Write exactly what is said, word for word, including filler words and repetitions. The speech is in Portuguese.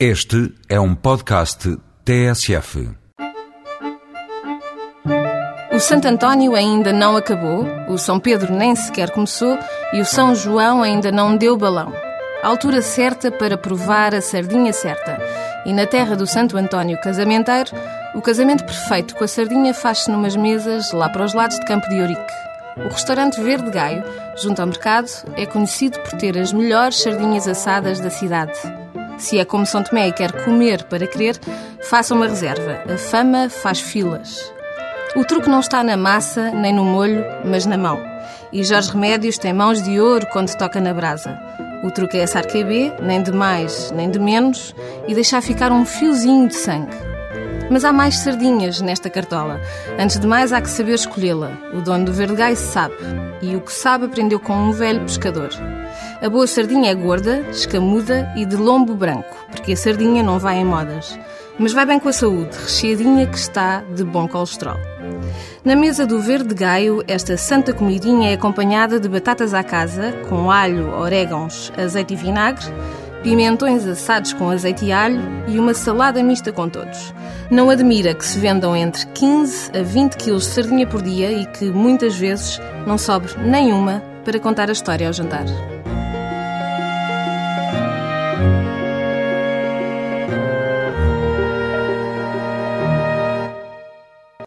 Este é um podcast T S F. O Santo António ainda não acabou, o São Pedro nem sequer começou e o São João ainda não deu balão. A altura certa para provar a sardinha certa. E na terra do Santo António casamenteiro, o casamento perfeito com a sardinha faz-se numas mesas lá para os lados de Campo de Ourique. O restaurante Verde Gaio, junto ao mercado, é conhecido por ter as melhores sardinhas assadas da cidade. Se é como São Tomé e quer comer para crer, faça uma reserva. A fama faz filas. O truque não está na massa, nem no molho, mas na mão. E Jorge Remédios tem mãos de ouro quando toca na brasa. O truque é assar Q B, nem de mais, nem de menos, e deixar ficar um fiozinho de sangue. Mas há mais sardinhas nesta cartola. Antes de mais, há que saber escolhê-la. O dono do Verde Gaio sabe. E o que sabe aprendeu com um velho pescador. A boa sardinha é gorda, escamuda e de lombo branco, porque a sardinha não vai em modas. Mas vai bem com a saúde, recheadinha que está de bom colesterol. Na mesa do Verde Gaio, esta santa comidinha é acompanhada de batatas à casa, com alho, orégãos, azeite e vinagre, pimentões assados com azeite e alho e uma salada mista com todos. Não admira que se vendam entre quinze a vinte quilos de sardinha por dia e que, muitas vezes, não sobre nenhuma para contar a história ao jantar.